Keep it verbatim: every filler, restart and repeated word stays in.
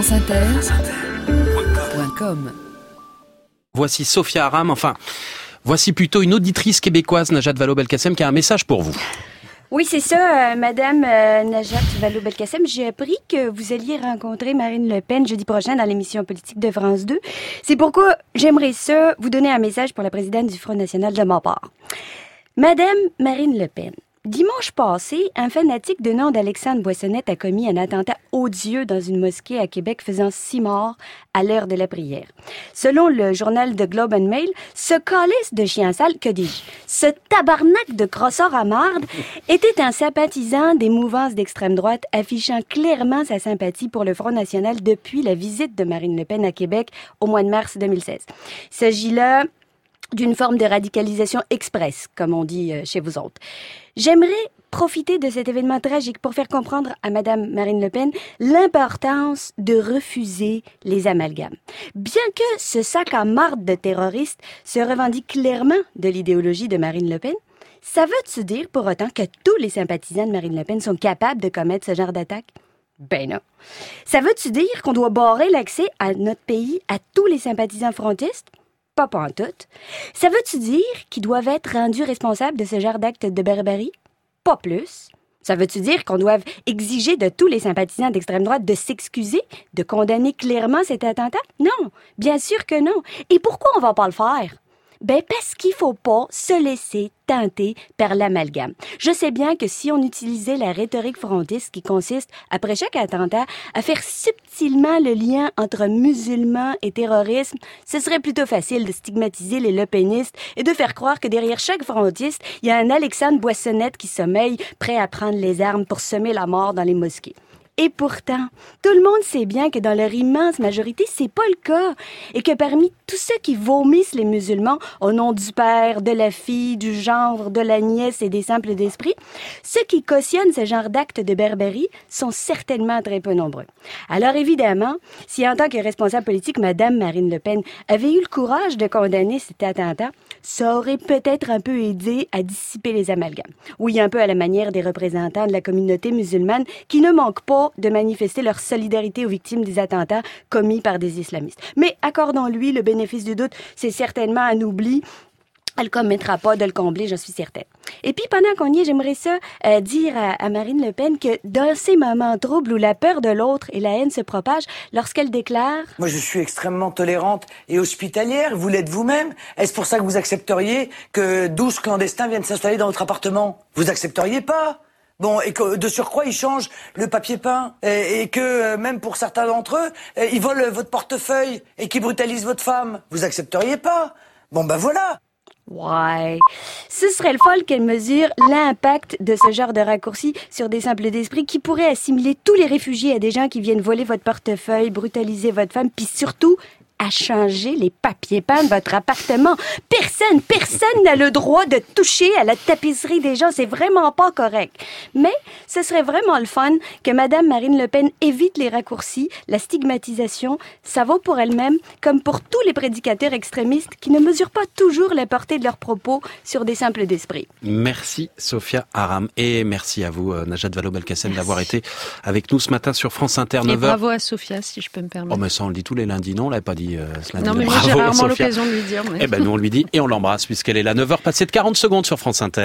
France Inter point com. Voici Sophia Aram, enfin, voici plutôt une auditrice québécoise, Najat Vallaud-Belkacem, qui a un message pour vous. Oui, c'est ça, euh, Madame euh, Najat Vallaud-Belkacem. J'ai appris que vous alliez rencontrer Marine Le Pen jeudi prochain dans l'émission politique de France deux. C'est pourquoi j'aimerais ça vous donner un message pour la présidente du Front National de ma part. Madame Marine Le Pen, dimanche passé, un fanatique de nom d'Alexandre Boissonnette a commis un attentat odieux dans une mosquée à Québec, faisant six morts à l'heure de la prière. Selon le journal The Globe and Mail, ce calice de chien sale, que dis-je, ce tabarnak de crosseur à marde, était un sympathisant des mouvances d'extrême droite, affichant clairement sa sympathie pour le Front National depuis la visite de Marine Le Pen à Québec au mois de mars deux mille seize. Il s'agit là d'une forme de radicalisation express, comme on dit chez vous autres. J'aimerais profiter de cet événement tragique pour faire comprendre à Madame Marine Le Pen l'importance de refuser les amalgames. Bien que ce sac à marde de terroristes se revendique clairement de l'idéologie de Marine Le Pen, ça veut-tu dire pour autant que tous les sympathisants de Marine Le Pen sont capables de commettre ce genre d'attaque? Ben non. Ça veut-tu dire qu'on doit barrer l'accès à notre pays à tous les sympathisants frontistes? Pas pantoute. Ça veut-tu dire qu'ils doivent être rendus responsables de ce genre d'actes de barbarie? Pas plus. Ça veut-tu dire qu'on doit exiger de tous les sympathisants d'extrême droite de s'excuser, de condamner clairement cet attentat? Non, bien sûr que non. Et pourquoi on va pas le faire? Ben parce qu'il faut pas se laisser tenter par l'amalgame. Je sais bien que si on utilisait la rhétorique frontiste qui consiste, après chaque attentat, à faire subtilement le lien entre musulmans et terrorisme, ce serait plutôt facile de stigmatiser les Le Penistes et de faire croire que derrière chaque frontiste, il y a un Alexandre Boissonnette qui sommeille, prêt à prendre les armes pour semer la mort dans les mosquées. Et pourtant, tout le monde sait bien que dans leur immense majorité, c'est pas le cas. Et que parmi tous ceux qui vomissent les musulmans au nom du père, de la fille, du gendre, de la nièce et des simples d'esprit, ceux qui cautionnent ce genre d'actes de barbarie sont certainement très peu nombreux. Alors évidemment, si en tant que responsable politique, Madame Marine Le Pen avait eu le courage de condamner cet attentat, ça aurait peut-être un peu aidé à dissiper les amalgames. Oui, un peu à la manière des représentants de la communauté musulmane qui ne manquent pas de manifester leur solidarité aux victimes des attentats commis par des islamistes. Mais accordons-lui le bénéfice du doute, c'est certainement un oubli. Elle ne commettra pas de le combler, j'en suis certaine. Et puis, pendant qu'on y est, j'aimerais ça euh, dire à, à Marine Le Pen que dans ces moments troubles où la peur de l'autre et la haine se propagent, lorsqu'elle déclare... Moi, je suis extrêmement tolérante et hospitalière. Vous l'êtes vous-même. Est-ce pour ça que vous accepteriez que douze clandestins viennent s'installer dans votre appartement? Vous accepteriez pas? Bon, et que de surcroît, ils changent le papier peint, et, et que même pour certains d'entre eux, ils volent votre portefeuille et qu'ils brutalisent votre femme. Vous accepteriez pas? Bon, ben voilà. Ouais. Ce serait le fol qu'elle mesure l'impact de ce genre de raccourci sur des simples d'esprit qui pourraient assimiler tous les réfugiés à des gens qui viennent voler votre portefeuille, brutaliser votre femme, puis surtout à changer les papiers peints de votre appartement. Personne, personne n'a le droit de toucher à la tapisserie des gens. C'est vraiment pas correct. Mais ce serait vraiment le fun que Madame Marine Le Pen évite les raccourcis, la stigmatisation. Ça vaut pour elle-même comme pour tous les prédicateurs extrémistes qui ne mesurent pas toujours la portée de leurs propos sur des simples d'esprit. Merci Sophia Aram. Et merci à vous, Najat Vallaud-Belkacem, d'avoir été avec nous ce matin sur France Inter neuf heures. Et bravo à Sophia, si je peux me permettre. Oh, mais ça, on le dit tous les lundis, non? On l'a pas dit. Euh, non mais moi j'ai rarement l'occasion de lui dire. Mais... Eh ben nous on lui dit et on l'embrasse puisqu'elle est là. neuf heures passées de quarante secondes sur France Inter.